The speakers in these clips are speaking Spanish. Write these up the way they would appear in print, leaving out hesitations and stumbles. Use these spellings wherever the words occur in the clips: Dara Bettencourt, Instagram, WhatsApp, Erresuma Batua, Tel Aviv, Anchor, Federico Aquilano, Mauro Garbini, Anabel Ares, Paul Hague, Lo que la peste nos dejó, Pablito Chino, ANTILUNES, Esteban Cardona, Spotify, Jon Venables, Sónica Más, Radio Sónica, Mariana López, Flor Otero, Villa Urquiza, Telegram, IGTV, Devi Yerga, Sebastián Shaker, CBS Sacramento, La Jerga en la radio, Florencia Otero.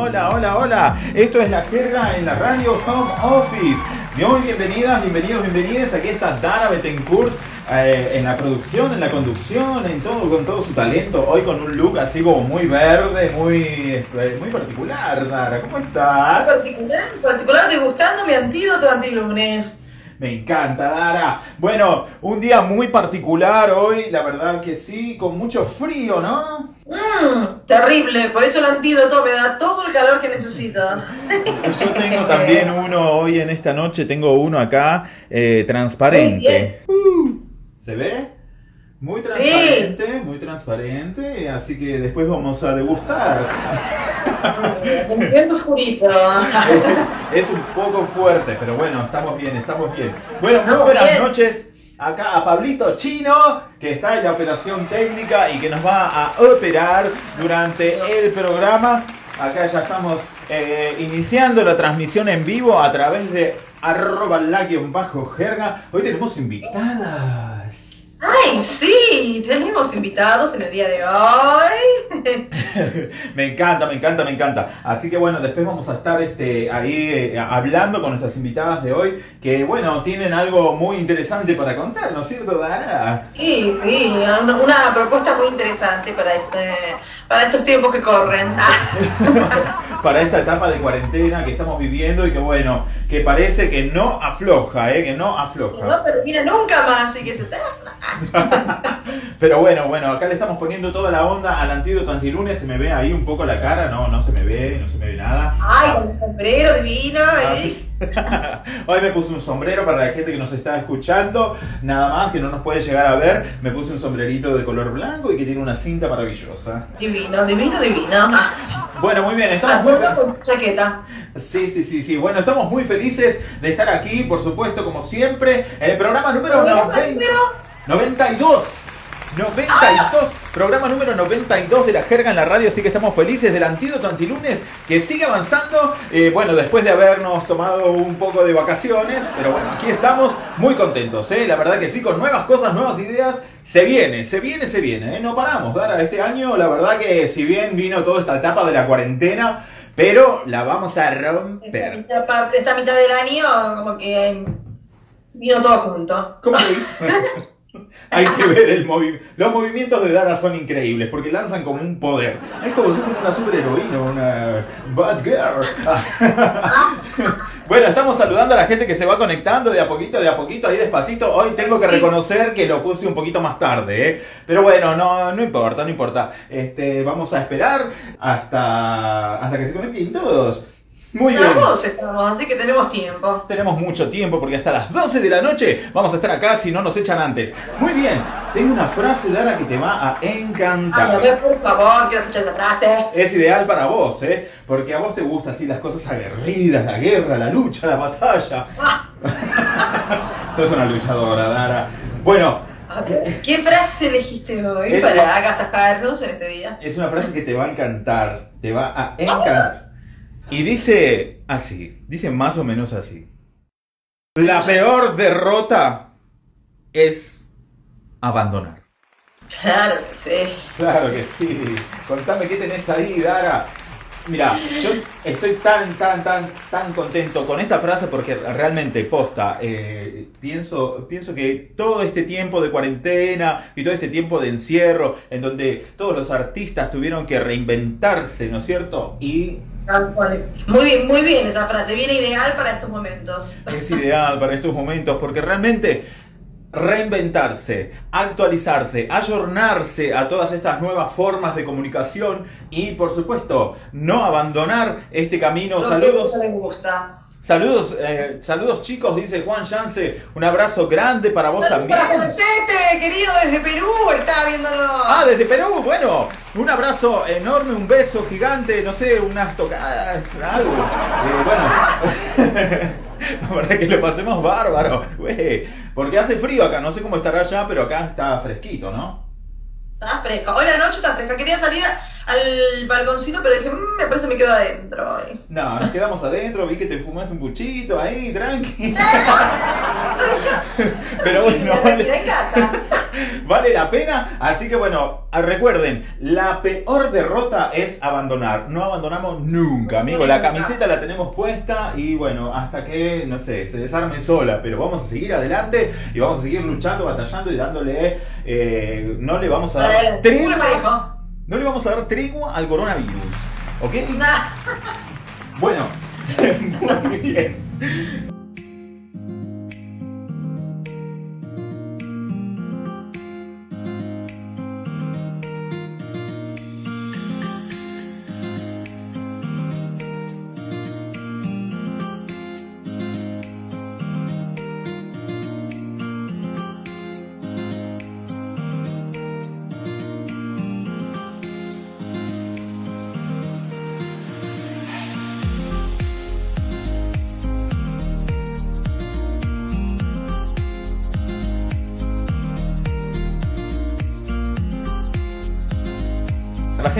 Hola. Esto es La Jerga en la radio Home Office. Muy bienvenidas, bienvenidos, bienvenidas. Aquí está Dara Bettencourt en la producción, en la conducción, en todo, con todo su talento. Hoy con un look así como muy verde, muy particular, Dara. ¿Cómo estás? Particular degustando mi antídoto antilunes. Me encanta, Dara. Bueno, un día muy particular hoy, la verdad que sí, con mucho frío, ¿no? Terrible, por eso el antídoto me da todo el calor que necesito. Yo tengo también uno hoy en esta noche, tengo uno acá, transparente. ¿Se ve? Muy transparente, sí. Así que después vamos a degustar. Un viento oscurito. Es un poco fuerte, pero bueno, estamos bien. Bueno, muy buenas noches. Acá a Pablito Chino, que está en la operación técnica y que nos va a operar durante el programa. Acá ya estamos iniciando la transmisión en vivo a través de @la_jerga. Hoy tenemos invitadas. ¡Ay, sí! Tenemos invitados en el día de hoy. Me encanta. Así que bueno, después vamos a estar ahí hablando con nuestras invitadas de hoy, que bueno, tienen algo muy interesante para contar, ¿no es cierto, Dara? Sí, una propuesta muy interesante para estos tiempos que corren. Para esta etapa de cuarentena que estamos viviendo y que bueno, que parece que no afloja, que no termina nunca más, así que se eterna. Pero bueno, acá le estamos poniendo toda la onda al antídoto antilunes. Se me ve ahí un poco la cara, no se me ve nada. Ay, con el sombrero divino, Hoy me puse un sombrero para la gente que nos está escuchando, nada más que no nos puede llegar a ver. Me puse un sombrerito de color blanco y que tiene una cinta maravillosa. Divino. Bueno, muy bien, estamos con chaqueta. Sí. Bueno, estamos muy felices de estar aquí, por supuesto, como siempre, en el programa número 92. Programa número 92 de La Jerga en la radio, así que estamos felices del antídoto antilunes que sigue avanzando. Bueno, después de habernos tomado un poco de vacaciones, pero bueno, aquí estamos muy contentos, la verdad que sí, con nuevas cosas, nuevas ideas. Se viene, no paramos, Dara. Este año, la verdad que si bien vino toda esta etapa de la cuarentena, pero la vamos a romper. Esta mitad del año, como que vino todo junto. ¿Cómo lo hizo? Hay que ver los movimientos de Dara son increíbles porque lanzan como un poder. Es como si fuera una superheroína, una bad girl. Bueno, estamos saludando a la gente que se va conectando de a poquito, ahí despacito. Hoy tengo que reconocer que lo puse un poquito más tarde, pero bueno, no importa. Vamos a esperar hasta que se conecten todos. Muy bien. Así que tenemos tiempo. Tenemos mucho tiempo porque hasta las 12 de la noche vamos a estar acá si no nos echan antes. Muy bien. Tengo una frase, Dara, que te va a encantar. Ay, por favor, quiero escuchar esa frase. Es ideal para vos, porque a vos te gustan así las cosas aguerridas, la guerra, la lucha, la batalla. Sos una luchadora, Dara. Bueno. ¿Qué frase elegiste hoy para agasajarnos en este día? Es una frase que te va a encantar. Te va a encantar. Y dice más o menos así. La peor derrota es abandonar. Claro que sí. Contame qué tenés ahí, Dara. Mira, yo estoy tan contento con esta frase porque realmente, posta, pienso que todo este tiempo de cuarentena y todo este tiempo de encierro, en donde todos los artistas tuvieron que reinventarse, ¿no es cierto? Y Muy bien esa frase, viene ideal para estos momentos. Es ideal para estos momentos porque realmente reinventarse, actualizarse, ayornarse a todas estas nuevas formas de comunicación y por supuesto no abandonar este camino. Saludos chicos, dice Juan Yance, un abrazo grande para vos también. Para Juancete, querido, desde Perú, estaba viéndolo. Ah, desde Perú, bueno, un abrazo enorme, un beso gigante, no sé, unas tocadas, algo. La verdad que lo pasemos bárbaro, güey, porque hace frío acá, no sé cómo estará allá, pero acá está fresquito, ¿no? Está fresca, hoy la noche está fresca, quería salir al balconcito pero dije, me parece que me quedo adentro. No, nos quedamos adentro, vi que te fumaste un puchito ahí, tranqui. Pero bueno, vale la pena. Así que bueno, recuerden, la peor derrota es abandonar. No abandonamos nunca, amigo. La camiseta la tenemos puesta y bueno, hasta que, no sé, se desarme sola. Pero vamos a seguir adelante y vamos a seguir luchando, batallando y dándole... no le vamos a dar tregua. No le vamos a dar tregua al coronavirus. ¿Ok? Bueno, muy bien.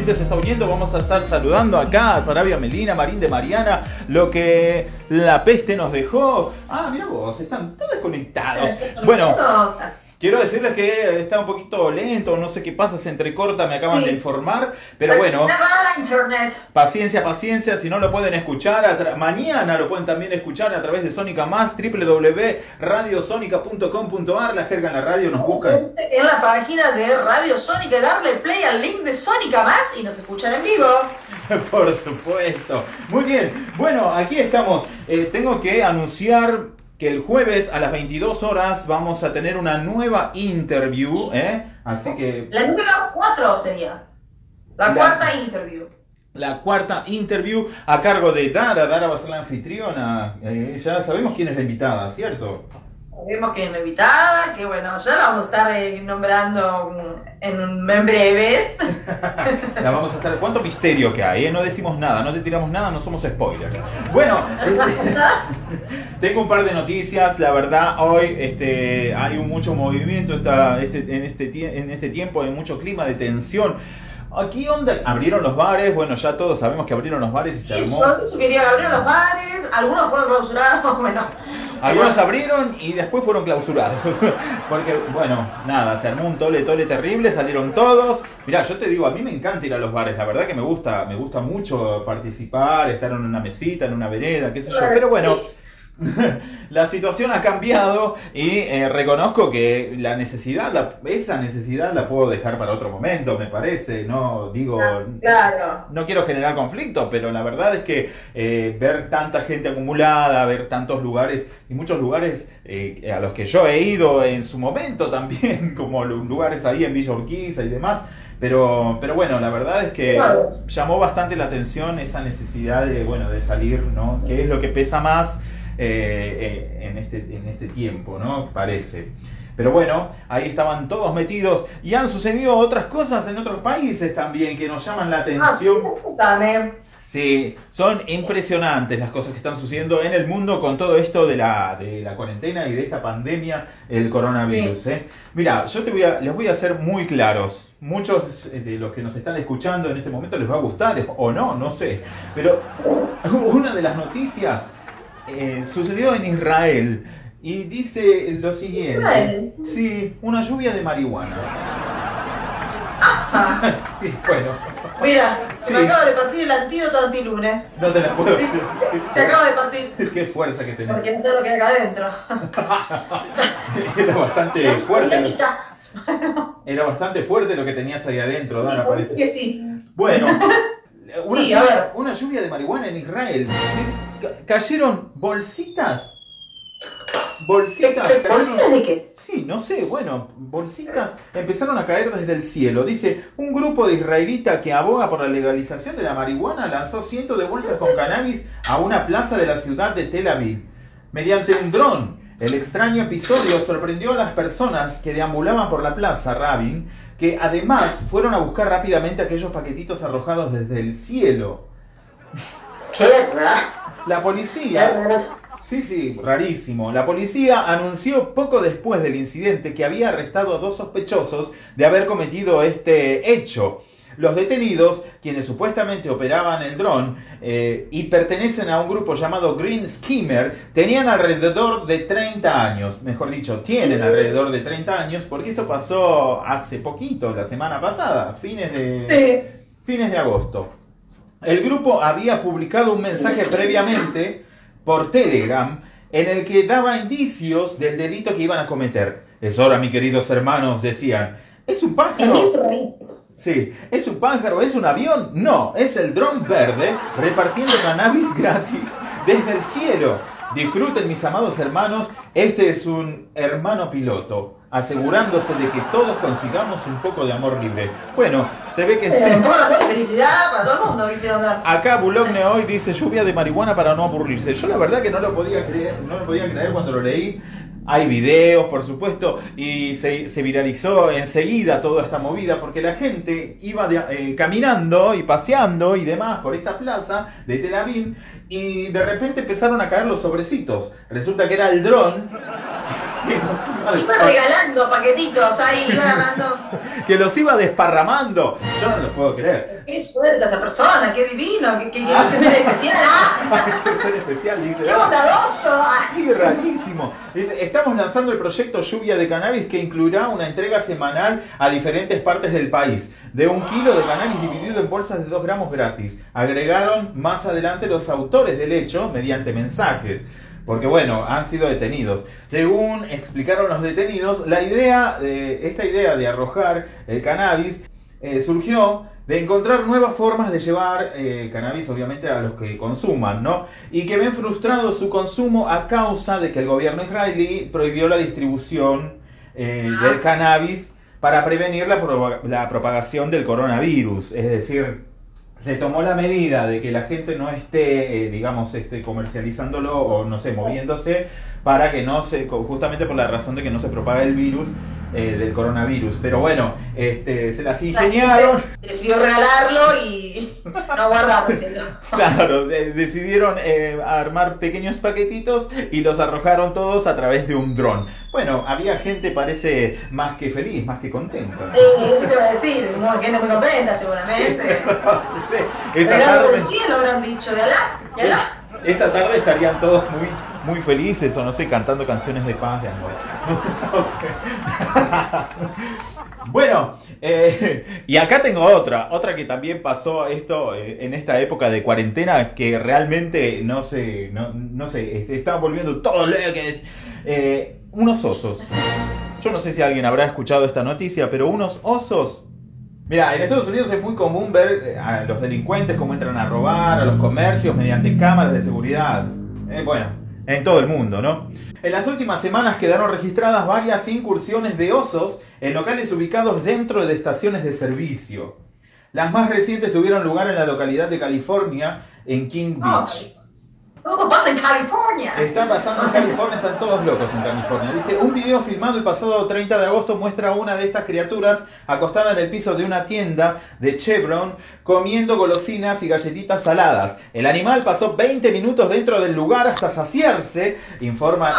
Se está uniendo, vamos a estar saludando acá a Sarabia Melina, Marín de Mariana, Lo que la peste nos dejó. Ah, mira vos, están todos conectados. Bueno, quiero decirles que está un poquito lento, no sé qué pasa, se entrecorta, me acaban de informar, pero bueno, paciencia, si no lo pueden escuchar, mañana lo pueden también escuchar a través de Sónica Más, www.radiosonica.com.ar, La Jerga en la Radio, nos buscan en la página de Radio Sónica, darle play al link de Sónica Más y nos escuchan en vivo. Por supuesto, muy bien, bueno, aquí estamos, tengo que anunciar que el jueves a las 22 horas vamos a tener una nueva interview, ¿eh? Así que... La número 4 sería. La cuarta interview. La cuarta interview a cargo de Dara. Dara va a ser la anfitriona. Ya sabemos quién es la invitada, ¿cierto? Sabemos quién es la invitada, que bueno, ya la vamos a estar nombrando en breve. La vamos a estar... ¿Cuánto misterio que hay, eh? No decimos nada, no te tiramos nada, no somos spoilers. Bueno, tengo un par de noticias. La verdad, hoy hay mucho movimiento en este tiempo, hay mucho clima de tensión. Aquí onda, abrieron los bares, bueno, ya todos sabemos que abrieron los bares y se armó. Eso quería, abrieron los bares, algunos fueron clausurados, bueno. Algunos abrieron y después fueron clausurados. Porque, bueno, nada, se armó un tole terrible, salieron todos. Mirá, yo te digo, a mí me encanta ir a los bares, la verdad que me gusta mucho participar, estar en una mesita, en una vereda, qué sé yo, pero bueno... Sí. La situación ha cambiado y reconozco que esa necesidad la puedo dejar para otro momento, me parece. No digo, claro. No quiero generar conflicto, pero la verdad es que ver tanta gente acumulada, ver tantos lugares y muchos lugares a los que yo he ido en su momento también, como lugares ahí en Villa Urquiza y demás. Pero bueno, la verdad es que llamó bastante la atención esa necesidad de salir, ¿no? Que es lo que pesa más. En este tiempo, ¿no? Parece. Pero bueno, ahí estaban todos metidos y han sucedido otras cosas en otros países también que nos llaman la atención. Sí, son impresionantes las cosas que están sucediendo en el mundo con todo esto de la cuarentena y de esta pandemia, el coronavirus, ¿eh? Mirá, yo les voy a hacer muy claros. Muchos de los que nos están escuchando en este momento les va a gustar o no, no sé. Pero una de las noticias... sucedió en Israel y dice lo siguiente. ¿Israel? Sí, una lluvia de marihuana. Ah, sí, bueno. Mira, sí. Me acaba de partir el antídoto antilunes. No te la puedo creer. Se acaba de partir. Qué fuerza que tenés. Porque todo lo que hay acá adentro. Era bastante fuerte. Era bastante fuerte lo que tenías ahí adentro, Dana, parece. Que sí. Bueno, una lluvia de marihuana en Israel. Cayeron bolsitas de qué? Sí, no sé, bueno, bolsitas empezaron a caer desde el cielo. Dice, un grupo de israelita que aboga por la legalización de la marihuana lanzó cientos de bolsas con cannabis a una plaza de la ciudad de Tel Aviv mediante un dron. El extraño episodio sorprendió a las personas que deambulaban por la plaza Rabin, que además fueron a buscar rápidamente aquellos paquetitos arrojados desde el cielo. ¿Qué? La policía, sí, rarísimo. La policía anunció poco después del incidente que había arrestado a dos sospechosos de haber cometido este hecho. Los detenidos, quienes supuestamente operaban el dron y pertenecen a un grupo llamado Green Skimmer, tenían alrededor de 30 años, mejor dicho, tienen alrededor de 30 años, porque esto pasó hace poquito, la semana pasada, fines de agosto. El grupo había publicado un mensaje previamente por Telegram en el que daba indicios del delito que iban a cometer. Es hora, mis queridos hermanos, decían. ¿Es un pájaro? Sí. ¿Es un pájaro? ¿Es un avión? No, es el dron verde repartiendo cannabis gratis desde el cielo. Disfruten, mis amados hermanos, este es un hermano piloto, asegurándose de que todos consigamos un poco de amor libre. Bueno, se ve que... felicidad para todo el mundo, quisieron dar. Acá Bulogne hoy dice lluvia de marihuana para no aburrirse. Yo la verdad que no lo podía creer cuando lo leí. Hay videos, por supuesto, y se viralizó enseguida toda esta movida porque la gente iba caminando y paseando y demás por esta plaza de Tel Aviv y de repente empezaron a caer los sobrecitos. Resulta que era el dron. Iba regalando paquetitos ahí, iba dando. Que los iba desparramando. Yo no lo puedo creer. Qué suerte esa persona, qué divino, que ser especial. Que ser especial, dice. Qué bondadoso. Qué rarísimo. Dice, estamos lanzando el proyecto Lluvia de Cannabis que incluirá una entrega semanal a diferentes partes del país. De 1 kilo de cannabis dividido en bolsas de 2 gramos gratis. Agregaron más adelante los autores del hecho mediante mensajes. Porque bueno, han sido detenidos. Según explicaron los detenidos, esta idea de arrojar el cannabis surgió de encontrar nuevas formas de llevar cannabis, obviamente, a los que consuman, ¿no? Y que ven frustrado su consumo a causa de que el gobierno israelí prohibió la distribución del cannabis para prevenir la propagación del coronavirus. Es decir, se tomó la medida de que la gente no esté, comercializándolo o, no sé, moviéndose para que no se, justamente por la razón de que no se propague el virus del coronavirus. Pero bueno, se las ingeniaron. Decidió regalarlo y no guardárselo. Claro, decidieron armar pequeños paquetitos y los arrojaron todos a través de un dron. Bueno, había gente, parece, más que feliz, más que contenta. Eso iba a decir, no, que no me contenta seguramente. Esa tarde del cielo habrán dicho, de Alá, de Alá. Esa tarde estarían todos muy, muy felices o no sé, cantando canciones de paz, de amor. Bueno, y acá tengo otra que también pasó esto en esta época de cuarentena que realmente no sé, se están volviendo todos leques. Unos osos. Yo no sé si alguien habrá escuchado esta noticia, pero unos osos. Mira, en Estados Unidos es muy común ver a los delincuentes cómo entran a robar a los comercios mediante cámaras de seguridad. En todo el mundo, ¿no? En las últimas semanas quedaron registradas varias incursiones de osos en locales ubicados dentro de estaciones de servicio. Las más recientes tuvieron lugar en la localidad de California, en King Beach. Todo pasa en California. Está pasando en California, están todos locos en California. Dice, un video filmado el pasado 30 de agosto muestra a una de estas criaturas acostada en el piso de una tienda de Chevron comiendo golosinas y galletitas saladas. El animal pasó 20 minutos dentro del lugar hasta saciarse, informa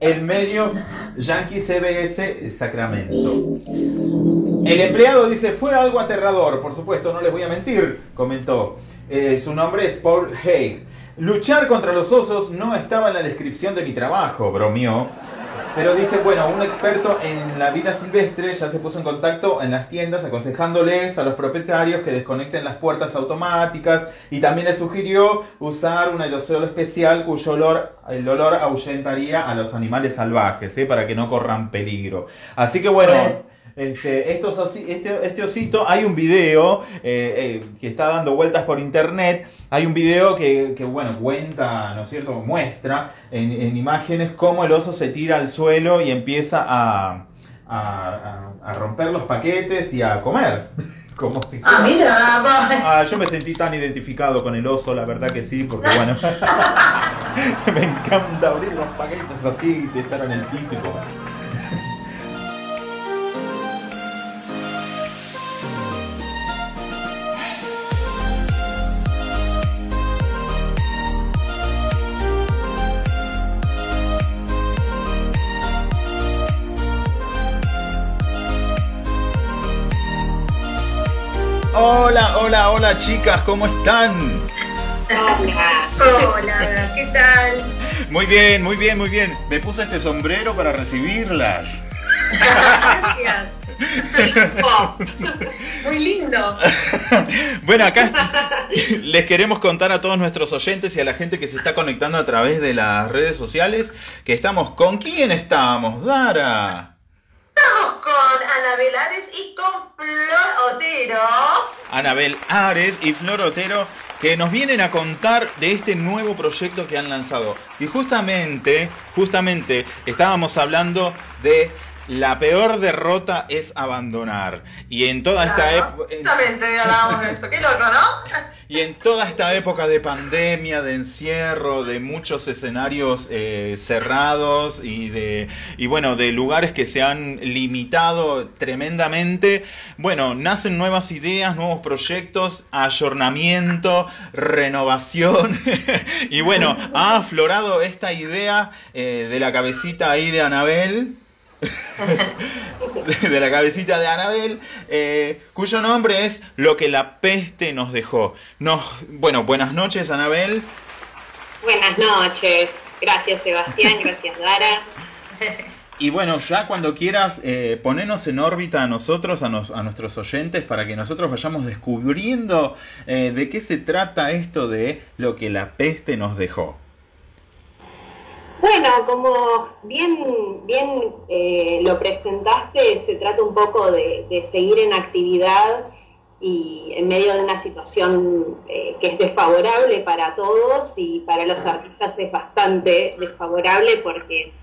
el medio yankee CBS Sacramento. El empleado dice, fue algo aterrador, por supuesto, no les voy a mentir, comentó. Su nombre es Paul Hague. Luchar contra los osos no estaba en la descripción de mi trabajo, bromeó. Pero dice, bueno, un experto en la vida silvestre ya se puso en contacto en las tiendas aconsejándoles a los propietarios que desconecten las puertas automáticas y también les sugirió usar un aerosol especial cuyo olor ahuyentaría a los animales salvajes, para que no corran peligro. Así que bueno... Este osito, hay un video que está dando vueltas por internet, hay un video que cuenta, ¿no es cierto?, muestra en imágenes cómo el oso se tira al suelo y empieza a romper los paquetes y a comer. Como si fuera... yo me sentí tan identificado con el oso, la verdad que sí, porque bueno, me encanta abrir los paquetes así, de estar en el piso y comer. Hola chicas, ¿cómo están? Hola, ¿qué tal? Muy bien. Me puse este sombrero para recibirlas. Gracias. Muy lindo. Bueno, acá les queremos contar a todos nuestros oyentes y a la gente que se está conectando a través de las redes sociales que estamos con... ¿Quién estamos, Dara? Estamos con Anabel Ares y con Flor Otero. Anabel Ares y Flor Otero, que nos vienen a contar de este nuevo proyecto que han lanzado. Y justamente estábamos hablando de... La peor derrota es abandonar. Y en toda esta época... Exactamente, hablábamos de eso. Qué loco, ¿no? Y en toda esta época de pandemia, de encierro, de muchos escenarios cerrados y bueno, de lugares que se han limitado tremendamente, bueno, nacen nuevas ideas, nuevos proyectos, ayornamiento, renovación. Y bueno, ha aflorado esta idea de la cabecita ahí de Anabel... cuyo nombre es Lo que la peste nos dejó. Buenas noches, Anabel. Buenas noches. Gracias, Sebastián. Gracias, Dara. Y bueno, ya cuando quieras, ponernos en órbita a nosotros, a nuestros oyentes, para que nosotros vayamos descubriendo de qué se trata esto de Lo que la peste nos dejó. Bueno, como bien lo presentaste, se trata un poco de seguir en actividad y en medio de una situación que es desfavorable para todos, y para los artistas es bastante desfavorable porque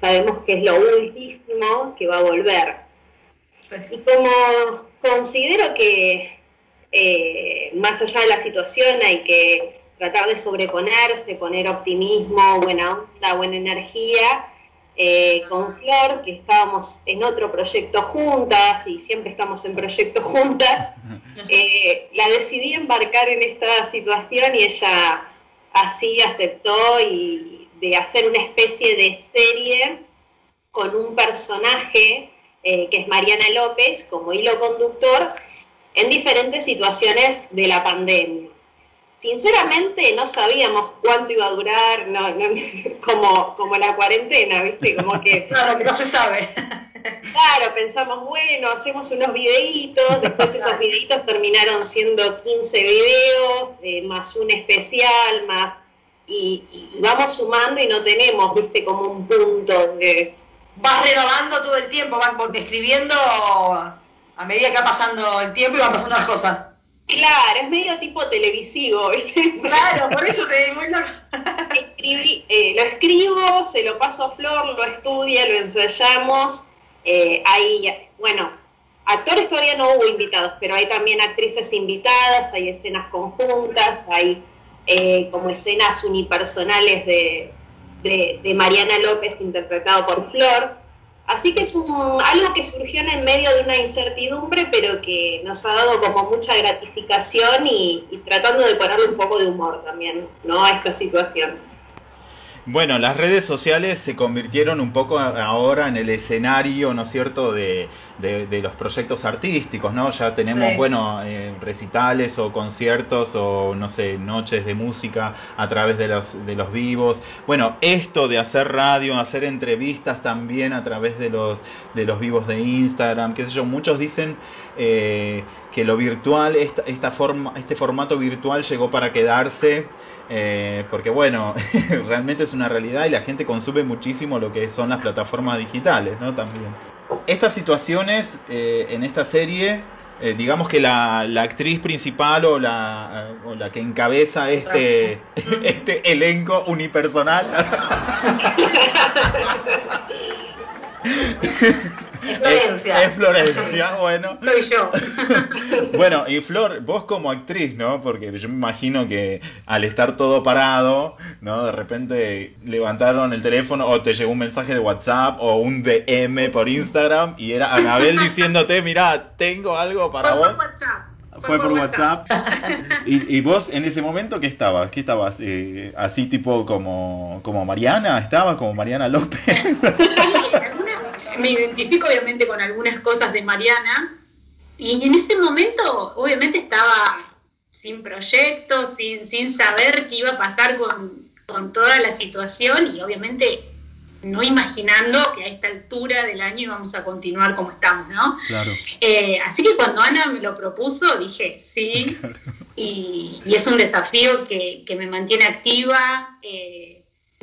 sabemos que es lo último que va a volver. Y como considero que más allá de la situación hay que tratar de sobreponerse, poner optimismo, buena onda, buena energía. Con Flor, que estábamos en otro proyecto juntas, y siempre estamos en proyectos juntas, la decidí embarcar en esta situación y ella así aceptó, y de hacer una especie de serie con un personaje que es Mariana López como hilo conductor en diferentes situaciones de la pandemia. Sinceramente no sabíamos cuánto iba a durar, no, como la cuarentena, ¿viste? Como que... Claro, que no se sabe. Claro, pensamos, bueno, hacemos unos videitos, después esos videitos terminaron siendo 15 videos, más un especial, más... Y vamos sumando y no tenemos, ¿viste? Como un punto de... Vas renovando todo el tiempo, vas escribiendo a medida que va pasando el tiempo y van pasando las cosas. Claro, es medio tipo televisivo, ¿viste? Claro, por eso te digo. Lo escribo, se lo paso a Flor, lo estudia, lo ensayamos. Actores todavía no hubo invitados, pero hay también actrices invitadas, hay escenas conjuntas, hay como escenas unipersonales de Mariana López interpretado por Flor. Así que es algo que surgió en el medio de una incertidumbre, pero que nos ha dado como mucha gratificación y tratando de ponerle un poco de humor también, ¿no?, a esta situación. Bueno, las redes sociales se convirtieron un poco ahora en el escenario, ¿no es cierto?, de los proyectos artísticos, ¿no? Ya tenemos, sí, recitales o conciertos o, no sé, noches de música a través de los vivos. Bueno, esto de hacer radio, hacer entrevistas también a través de los vivos de Instagram, qué sé yo, muchos dicen... que lo virtual, este formato virtual llegó para quedarse, porque bueno, realmente es una realidad y la gente consume muchísimo lo que son las plataformas digitales, ¿no? También. Estas situaciones en esta serie, digamos que la actriz principal o la que encabeza este elenco unipersonal. Es Florencia, bueno. Soy yo. Bueno, y Flor, vos como actriz, ¿no? Porque yo me imagino que al estar todo parado, ¿no? De repente levantaron el teléfono o te llegó un mensaje de WhatsApp o un DM por Instagram y era Anabel diciéndote, mirá, tengo algo para vos. Fue por WhatsApp. ¿Y vos en ese momento qué estabas? ¿Qué estabas? Así tipo como Mariana, ¿estabas como Mariana López? Me identifico obviamente con algunas cosas de Mariana, Y en ese momento, obviamente, estaba sin proyecto, sin saber qué iba a pasar con toda la situación, y obviamente no imaginando que a esta altura del año íbamos a continuar como estamos, ¿no? Claro. Así que cuando Ana me lo propuso, dije sí, claro. Y es un desafío que me mantiene activa,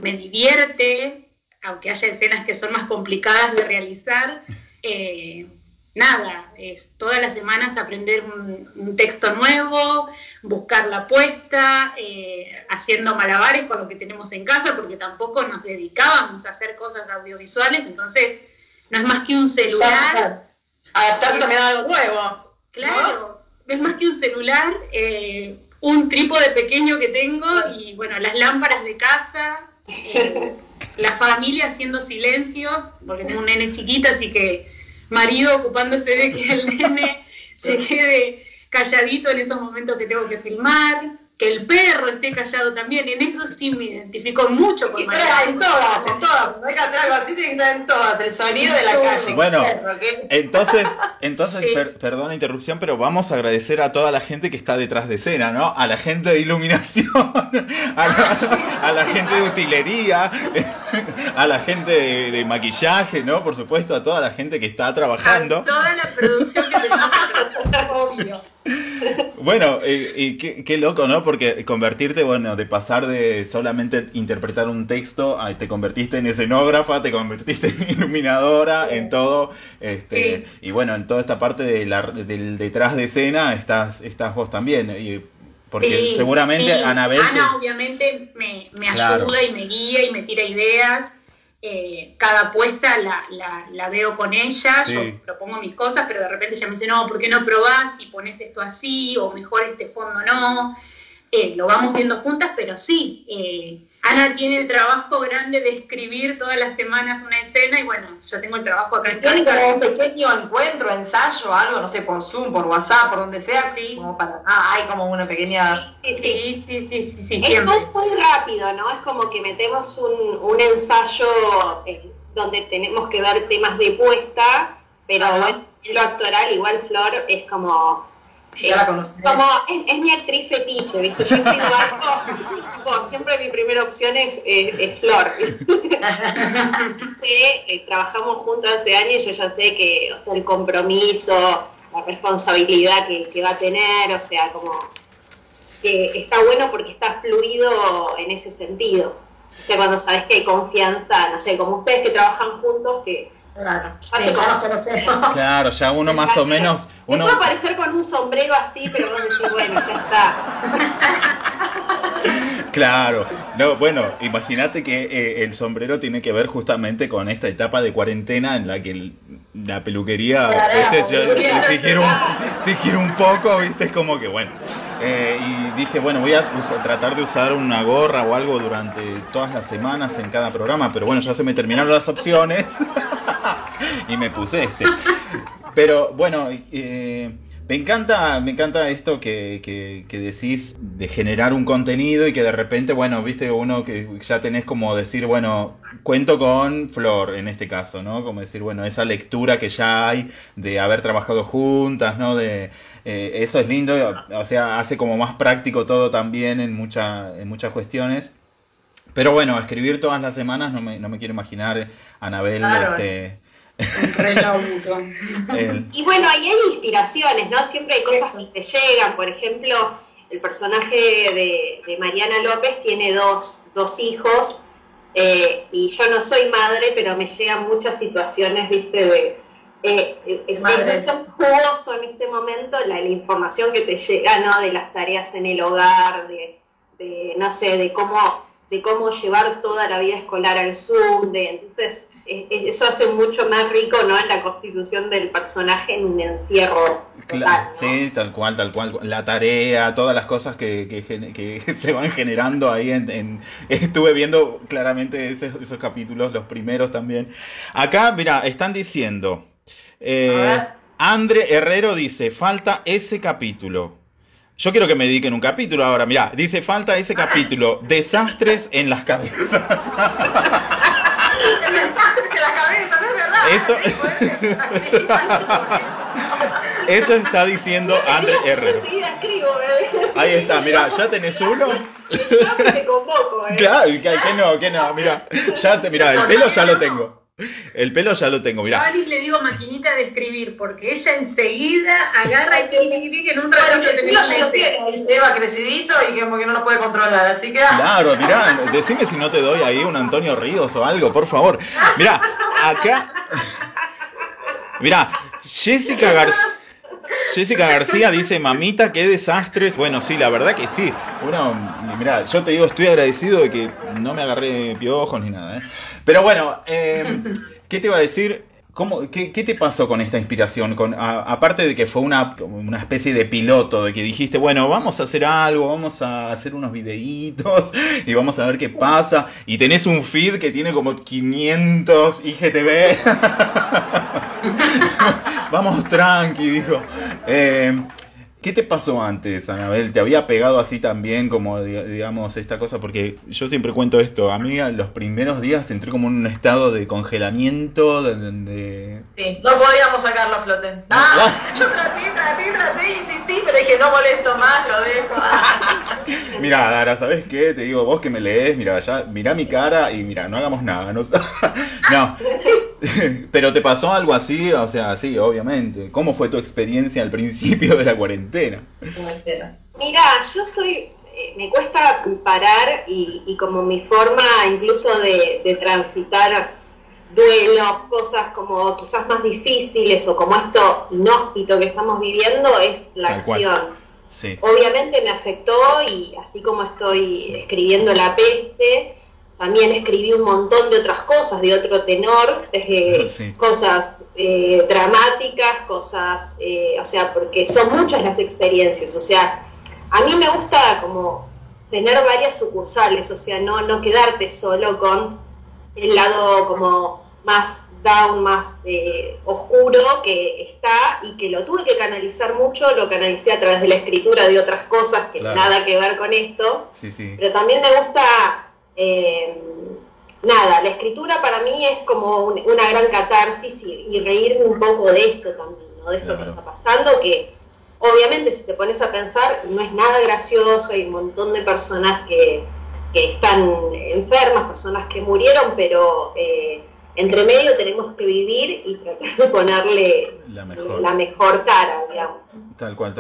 me divierte, aunque haya escenas que son más complicadas de realizar. Nada, es todas las semanas aprender un texto nuevo, buscar la apuesta, haciendo malabares con lo que tenemos en casa, porque tampoco nos dedicábamos a hacer cosas audiovisuales, entonces no es más que un celular. Adaptarse también a algo nuevo. Claro, ¿no? Es más que un celular, un trípode pequeño que tengo y, bueno, las lámparas de casa, la familia haciendo silencio, porque tengo un nene chiquito, así que marido ocupándose de que el nene se quede calladito en esos momentos que tengo que filmar, que el perro esté callado también, en eso sí me identifico mucho con Mariana. En todas, en todas, no hay que hacer algo así, tiene que estar en todas, el sonido de la calle. Bueno, entonces sí. Perdón la interrupción, pero vamos a agradecer a toda la gente que está detrás de escena, ¿no? A la gente de iluminación, a la gente de utilería, a la gente de maquillaje, ¿no? Por supuesto, a toda la gente que está trabajando. A toda la producción que tenemos, obvio. Bueno, y qué loco, ¿no? Porque convertirte, bueno, de pasar de solamente interpretar un texto, te convertiste en escenógrafa, te convertiste en iluminadora, sí. En todo, sí. Y bueno, en toda esta parte del detrás de escena estás vos también, y porque sí, seguramente sí. Anabel... Ana obviamente me claro. Ayuda y me guía y me tira ideas, cada apuesta la veo con ella, sí. Yo propongo mis cosas, pero de repente ella me dice, no, ¿por qué no probás si pones esto así? O mejor este fondo no. Lo vamos viendo juntas, pero sí, Ana tiene el trabajo grande de escribir todas las semanas una escena y bueno, yo tengo el trabajo acá en casa. ¿Tiene como un pequeño encuentro, ensayo, algo, no sé, por Zoom, por WhatsApp, por donde sea? Sí. Como para, hay como una pequeña... Sí, es siempre. Es muy rápido, ¿no? Es como que metemos un ensayo donde tenemos que ver temas de puesta, pero bueno, en lo actoral igual Flor es como... Sí, como es mi actriz fetiche, ¿viste? Yo estoy igual, siempre mi primera opción es Flor. Trabajamos juntos hace años y yo ya sé que, o sea, el compromiso, la responsabilidad que va a tener, o sea, como que está bueno porque está fluido en ese sentido. O sea, cuando sabes que hay confianza, no sé, como ustedes que trabajan juntos, que... Claro, claro, ya uno más o menos... Uno... Te puede aparecer con un sombrero así, pero vos decís, bueno, ya está. Claro, no, bueno, imagínate que el sombrero tiene que ver justamente con esta etapa de cuarentena en la que la peluquería, si gira un poco, viste, es como que bueno. Y dije, bueno, voy a tratar de usar una gorra o algo durante todas las semanas en cada programa, pero bueno, ya se me terminaron las opciones y me puse este. Pero bueno, me encanta esto que decís de generar un contenido y que de repente, bueno, viste, uno que ya tenés como decir, bueno, cuento con Flor en este caso, ¿no? Como decir, bueno, esa lectura que ya hay de haber trabajado juntas, ¿no? De eso es lindo, o sea, hace como más práctico todo también en muchas cuestiones. Pero bueno, escribir todas las semanas, no me quiero imaginar, Anabel, claro. Y bueno, ahí hay inspiraciones, ¿no? Siempre hay cosas que te llegan. Por ejemplo, el personaje de Mariana López tiene dos hijos, y yo no soy madre, pero me llegan muchas situaciones, ¿viste? Son jugoso en este momento la información que te llega, ¿no? De las tareas en el hogar, no sé, de cómo llevar toda la vida escolar al Zoom, entonces... Eso hace mucho más rico, ¿no? La constitución del personaje en un encierro. Claro, total, ¿no? Sí, tal cual. La tarea, todas las cosas que se van generando ahí. Estuve viendo claramente esos capítulos, los primeros también. Acá, mirá, están diciendo... André Herrero dice, falta ese capítulo. Yo quiero que me dediquen un capítulo ahora. Mirá, dice, falta ese capítulo. Desastres en las cabezas. Eso... Eso está diciendo André R. Ahí está, mira, ya tenés uno. Te convoco, ¿eh? Claro, que no, mira, ya te, mira, el pelo ya lo tengo. Mira. A Alice le digo maquinita de escribir, porque ella enseguida agarra y en un ratito te dice. Lleva crecidito y como que no lo puede controlar, así que. Claro, mirá, decime si no te doy ahí un Antonio Ríos o algo, por favor. Mirá, acá. Mirá, Jessica García dice, mamita, qué desastres. Bueno, sí, la verdad que sí. Uno, mirá, yo te digo, estoy agradecido de que no me agarré piojos ni nada, ¿eh? Pero bueno, ¿qué te iba a decir? ¿Qué te pasó con esta inspiración? Aparte de que fue una especie de piloto, de que dijiste, bueno, vamos a hacer algo, vamos a hacer unos videitos y vamos a ver qué pasa. Y tenés un feed que tiene como 500 IGTV. Vamos tranqui, dijo. ¿Qué te pasó antes, Anabel? ¿Te había pegado así también, como digamos, esta cosa? Porque yo siempre cuento esto, amiga, los primeros días entré como en un estado de congelamiento, de... Sí, no podíamos sacarlo a flote. No, ah, yo traté, insistí, pero dije, no molesto más, lo dejo. Mirá, Dara, ¿sabés qué? Te digo, vos que me lees, mirá, ya, mirá mi cara y mirá, no hagamos nada. No. Pero ¿te pasó algo así? O sea, sí, obviamente. ¿Cómo fue tu experiencia al principio de la cuarentena? Mira, yo soy... me cuesta parar y como mi forma incluso de transitar duelos, cosas como quizás más difíciles o como esto inhóspito que estamos viviendo es la acción. Sí. Obviamente me afectó y así como estoy escribiendo La Peste... También escribí un montón de otras cosas, de otro tenor, sí. Cosas dramáticas, cosas, o sea, porque son muchas las experiencias, o sea, a mí me gusta como tener varias sucursales, o sea, no quedarte solo con el lado como más down, más oscuro que está, y que lo tuve que canalizar mucho, lo canalicé a través de la escritura de otras cosas que nada que ver con esto, sí. Pero también me gusta... la escritura para mí es como una gran catarsis y reírme un poco de esto también, ¿no? De esto que está pasando, que obviamente si te pones a pensar no es nada gracioso, hay un montón de personas que están enfermas, personas que murieron, pero entre medio tenemos que vivir y tratar de ponerle la mejor cara, digamos. Tal cual.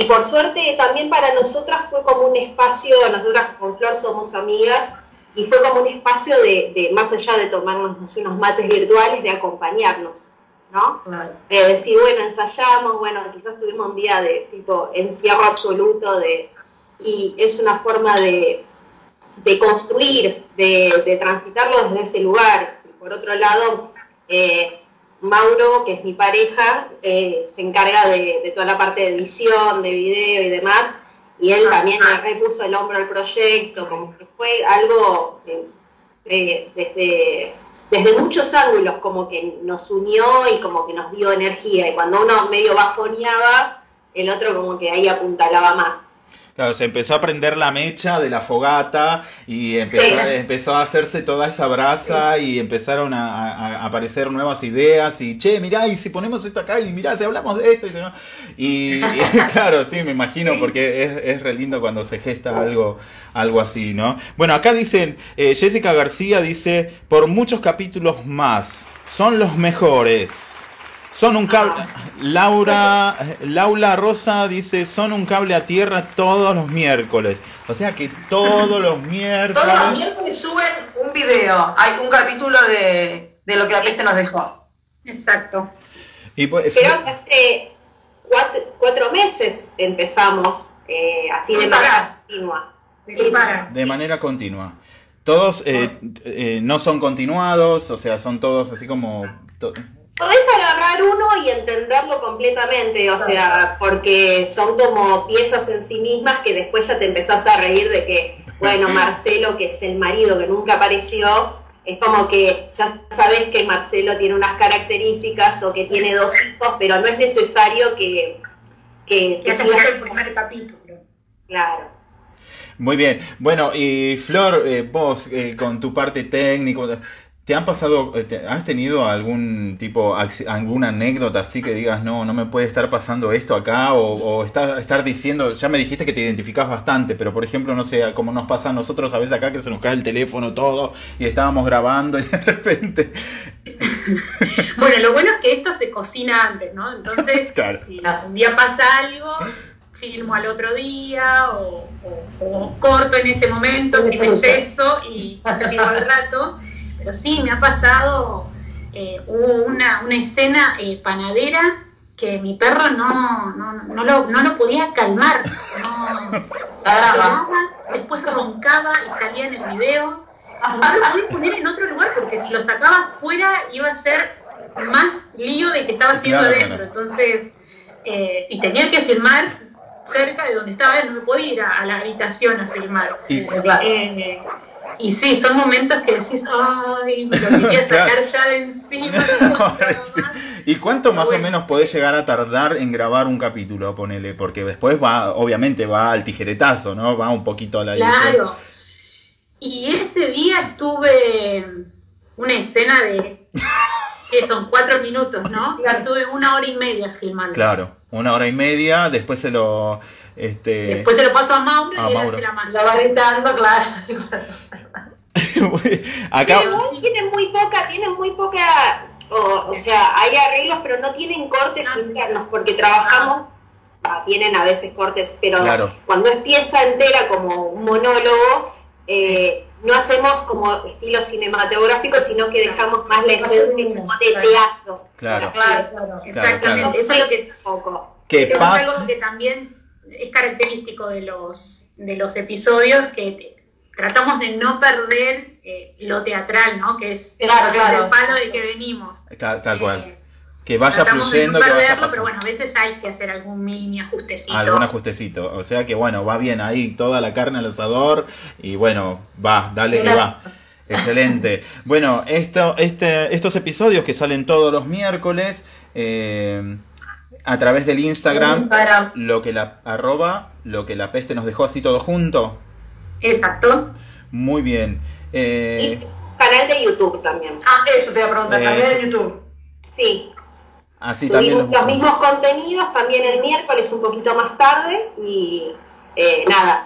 Y por suerte también para nosotras fue como un espacio, nosotras con Flor somos amigas, y fue como un espacio de más allá de tomarnos unos mates virtuales, de acompañarnos, ¿no? Claro. De decir, bueno, ensayamos, bueno, quizás tuvimos un día de tipo encierro absoluto, y es una forma de construir, de transitarlo desde ese lugar. Y por otro lado... Mauro, que es mi pareja, se encarga de toda la parte de edición, de video y demás, y él también me repuso el hombro al proyecto, como que fue algo desde muchos ángulos, como que nos unió y como que nos dio energía, y cuando uno medio bajoneaba, el otro como que ahí apuntalaba más. Claro, se empezó a prender la mecha de la fogata y empezó a hacerse toda esa brasa y empezaron a aparecer nuevas ideas y, che, mirá, y si ponemos esto acá y mirá, si hablamos de esto y si no... Y claro, sí, me imagino, porque es re lindo cuando se gesta algo así, ¿no? Bueno, acá dicen, Jessica García dice, por muchos capítulos más, son los mejores. Son un cable. Laura Rosa dice, son un cable a tierra todos los miércoles. O sea que todos los miércoles suben un video. Hay un capítulo de Lo que la peste nos dejó. Exacto. Y pues, creo que hace cuatro meses empezamos así de manera continua. De manera continua. Todos no son continuados, o sea, son todos así como... Podés agarrar uno y entenderlo completamente, o sea, porque son como piezas en sí mismas que después ya te empezás a reír de que, bueno, Marcelo, que es el marido que nunca apareció, es como que ya sabés que Marcelo tiene unas características o que tiene dos hijos, pero no es necesario que haya sido el primer capítulo. Claro. Muy bien. Bueno, y Flor, vos, con tu parte técnica... ¿Te han pasado, has tenido algún tipo, alguna anécdota así que digas, no me puede estar pasando esto acá? O estar diciendo, ya me dijiste que te identificás bastante, pero por ejemplo, no sé, como nos pasa a nosotros a veces acá que se nos cae el teléfono todo y estábamos grabando y de repente... Bueno, lo bueno es que esto se cocina antes, ¿no? Entonces, claro, si un día pasa algo, filmo al otro día o corto en ese momento, si me exceso y sigo al rato... Pero sí, me ha pasado, hubo una escena panadera que mi perro no lo podía calmar, después roncaba y salía en el video, y no lo podía poner en otro lugar porque si lo sacaba fuera iba a ser más lío de que estaba haciendo adentro, entonces, y tenía que filmar cerca de donde estaba, no me podía ir a la habitación a filmar. Y sí, son momentos que decís, ay, me lo quería sacar ya de encima. ¿Y cuánto más o menos podés llegar a tardar en grabar un capítulo, ponele? Porque después va, obviamente va al tijeretazo, ¿no? Va un poquito a la edición. Claro. Y ese día estuve una escena de, que son 4 minutos, ¿no? Claro. Estuve 1 hora y media filmando. Claro, 1 hora y media, después se lo... Después se lo paso a Mauro y él hace la magia. Lo va gritando, claro. Acá... Tienen muy poca... O sea, hay arreglos, pero no tienen cortes internos, porque trabajamos... Tienen a veces cortes, pero cuando es pieza entera, como un monólogo, no hacemos como estilo cinematográfico, sino que dejamos más la esencia como de teatro. Claro. Exactamente. Eso es lo que... Es algo que también... es característico de los episodios que tratamos de no perder lo teatral, ¿no? Que es el palo del que venimos. Tal cual. Que vaya fluyendo, que vaya pasando. Pero bueno, a veces hay que hacer algún mini ajustecito. Algún ajustecito. O sea que bueno, va bien ahí toda la carne al asador y bueno, va, dale que va. Excelente. Bueno, estos episodios que salen todos los miércoles... a través del Instagram. Lo que la peste nos dejó, así todo junto. Exacto. Muy bien. Y canal de YouTube también. Ah, eso te iba a preguntar, canal de YouTube. Sí. Así subimos también los mismos contenidos, también el miércoles un poquito más tarde y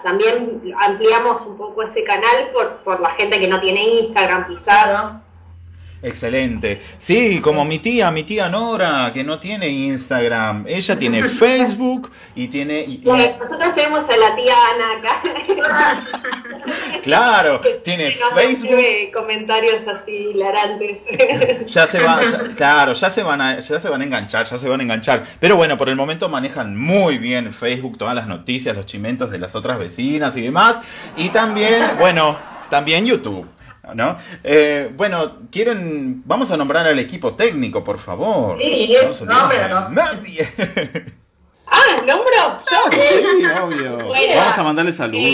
también ampliamos un poco ese canal por la gente que no tiene Instagram quizás, ¿no? Excelente. Sí, como mi tía Nora, que no tiene Instagram. Ella tiene Facebook y tiene... Nosotros tenemos a la tía Ana acá. Claro, tiene Facebook. Tiene comentarios así hilarantes. Ya se van a enganchar. Pero bueno, por el momento manejan muy bien Facebook, todas las noticias, los chimentos de las otras vecinas y demás. Y también YouTube. ¿No? Vamos a nombrar al equipo técnico, por favor. Sí, ¿nombro? Yo. Sí, obvio. Bueno, vamos a mandarle saludos.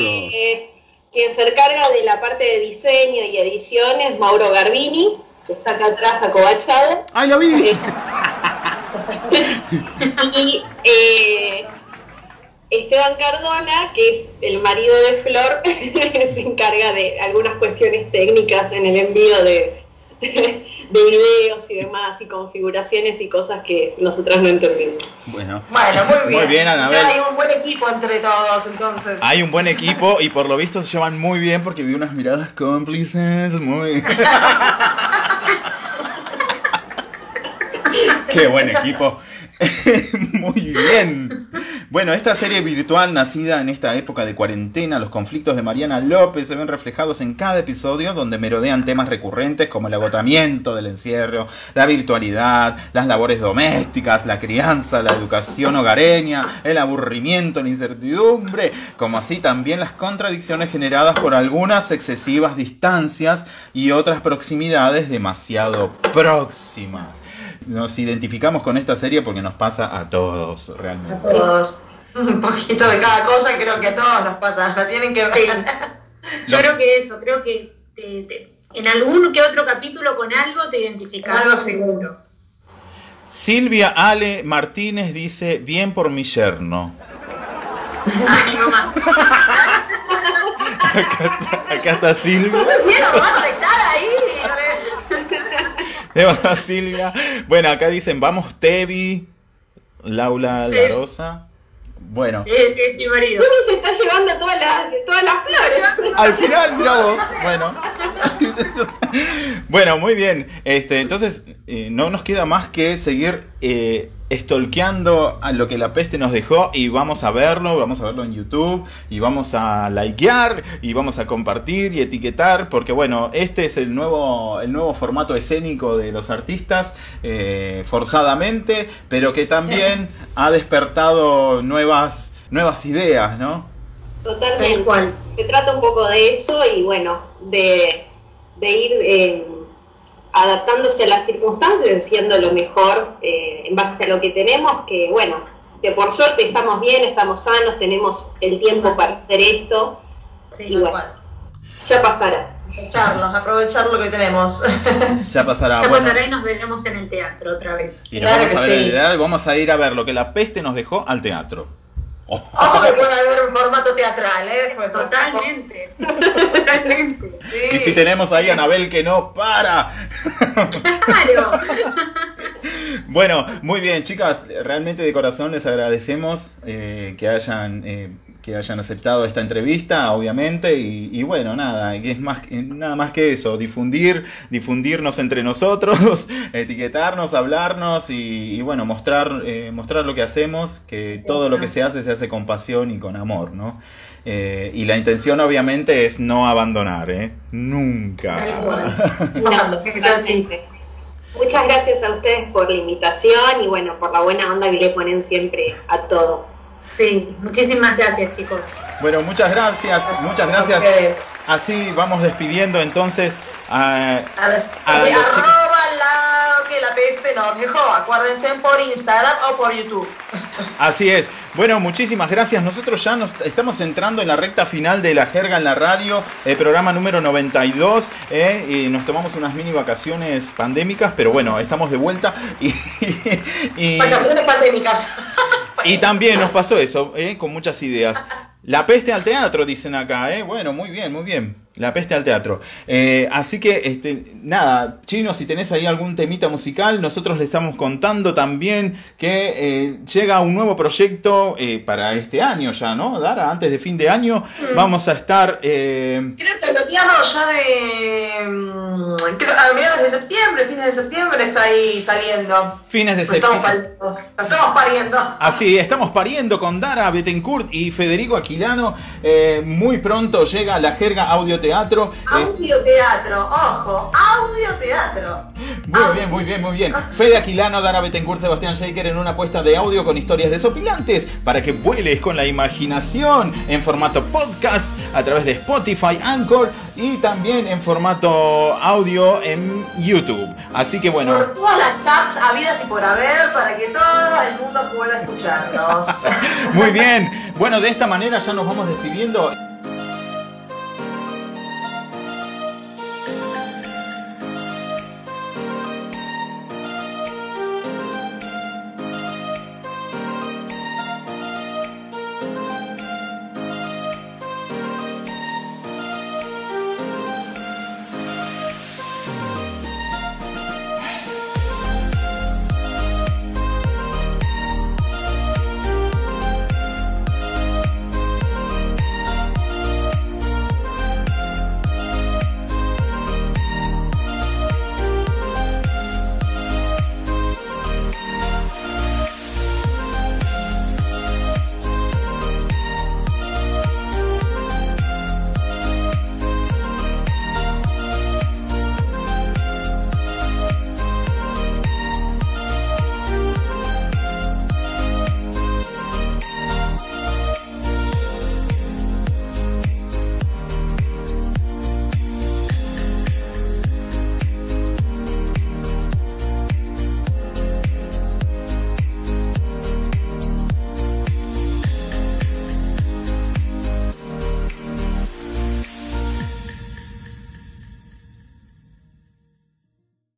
Quien se encarga de la parte de diseño y ediciones, Mauro Garbini, que está acá atrás acobachado. ¡Ay, lo vi! Y Esteban Cardona, que es el marido de Flor, se encarga de algunas cuestiones técnicas en el envío de videos y demás, y configuraciones y cosas que nosotras no entendemos. Bueno, muy bien, Anabel. Ya hay un buen equipo entre todos, entonces. Hay un buen equipo y por lo visto se llevan muy bien porque vi unas miradas cómplices, muy... ¡Qué buen equipo! Muy bien. Bueno, esta serie virtual nacida en esta época de cuarentena, los conflictos de Mariana López se ven reflejados en cada episodio donde merodean temas recurrentes como el agotamiento del encierro, la virtualidad, las labores domésticas, la crianza, la educación hogareña, el aburrimiento, la incertidumbre, como así también las contradicciones generadas por algunas excesivas distancias y otras proximidades demasiado próximas. Nos identificamos con esta serie porque nos pasa a todos, realmente. A todos. Un poquito de cada cosa, creo que a todos nos pasa. La tienen que ver. Sí. Yo creo que eso, en algún que otro capítulo con algo te identificás. Algo seguro. Silvia Ale Martínez dice, bien por mi yerno. Ay, mamá. Acá está Silvia. Bien, vamos a estar ahí. Eva Silvia. Bueno, acá dicen, vamos, Tevi, Laura Larosa. Bueno. Sí, marido. Uno se está llevando todas las flores. Al final, mira vos. Bueno. Bueno, muy bien. Entonces, no nos queda más que seguir stalkeando a Lo que la peste nos dejó, y vamos a verlo en YouTube, y vamos a likear, y vamos a compartir y etiquetar, porque bueno, este es el nuevo formato escénico de los artistas, forzadamente, pero que también ha despertado nuevas ideas, ¿no? Totalmente. Se trata un poco de eso, y bueno, de ir adaptándose a las circunstancias, siendo lo mejor en base a lo que tenemos, que bueno, que por suerte estamos bien, estamos sanos, tenemos el tiempo para hacer esto, sí, y bueno, ya pasará. Aprovechar lo que tenemos. Ya pasará y nos veremos en el teatro otra vez. Y nos vamos a ver el teatro, y vamos a ir a ver Lo que la peste nos dejó al teatro. Ojo que puede haber un formato teatral, ¿eh? Totalmente. Sí. Y si tenemos ahí a Anabel que no para. Claro. Bueno, muy bien, chicas. Realmente de corazón les agradecemos que hayan aceptado esta entrevista, obviamente, y bueno, nada, es nada más que eso, difundirnos entre nosotros, etiquetarnos, hablarnos y bueno, mostrar lo que hacemos, que todo lo que se hace con pasión y con amor, ¿no? Y la intención, obviamente, es no abandonar, nunca. Muchas gracias a ustedes por la invitación y bueno, por la buena onda que le ponen siempre a todo. Sí, muchísimas gracias, chicos. Bueno, muchas gracias. Okay. Así vamos despidiendo entonces a los chicos. @Lo que la peste nos dejó. Acuérdense, por Instagram o por YouTube. Así es. Bueno, muchísimas gracias. Nosotros ya nos estamos entrando en la recta final de La Jerga en la Radio, programa número 92, y nos tomamos unas mini vacaciones pandémicas, pero bueno, estamos de vuelta. Vacaciones pandémicas. Y también nos pasó eso, con muchas ideas. La peste al teatro, dicen acá, bueno, muy bien. La peste al teatro. Así que, nada, Chino, si tenés ahí algún temita musical, nosotros le estamos contando también que llega un nuevo proyecto para este año ya, ¿no, Dara? Antes de fin de año vamos a estar... Creo que a mediados de septiembre, fines de septiembre está ahí saliendo. Fines de septiembre. Estamos pariendo. Así, estamos pariendo con Dara Bettencourt y Federico Aquilano. Muy pronto llega La Jerga Audioteatro, ojo, audioteatro. Muy bien. Fede Aquilano, Dara Bettencourt, Sebastián Shaker en una apuesta de audio con historias desopilantes para que vueles con la imaginación en formato podcast a través de Spotify, Anchor y también en formato audio en YouTube. Así que bueno. Por todas las apps habidas y por haber para que todo el mundo pueda escucharnos. Muy bien. Bueno, de esta manera ya nos vamos despidiendo.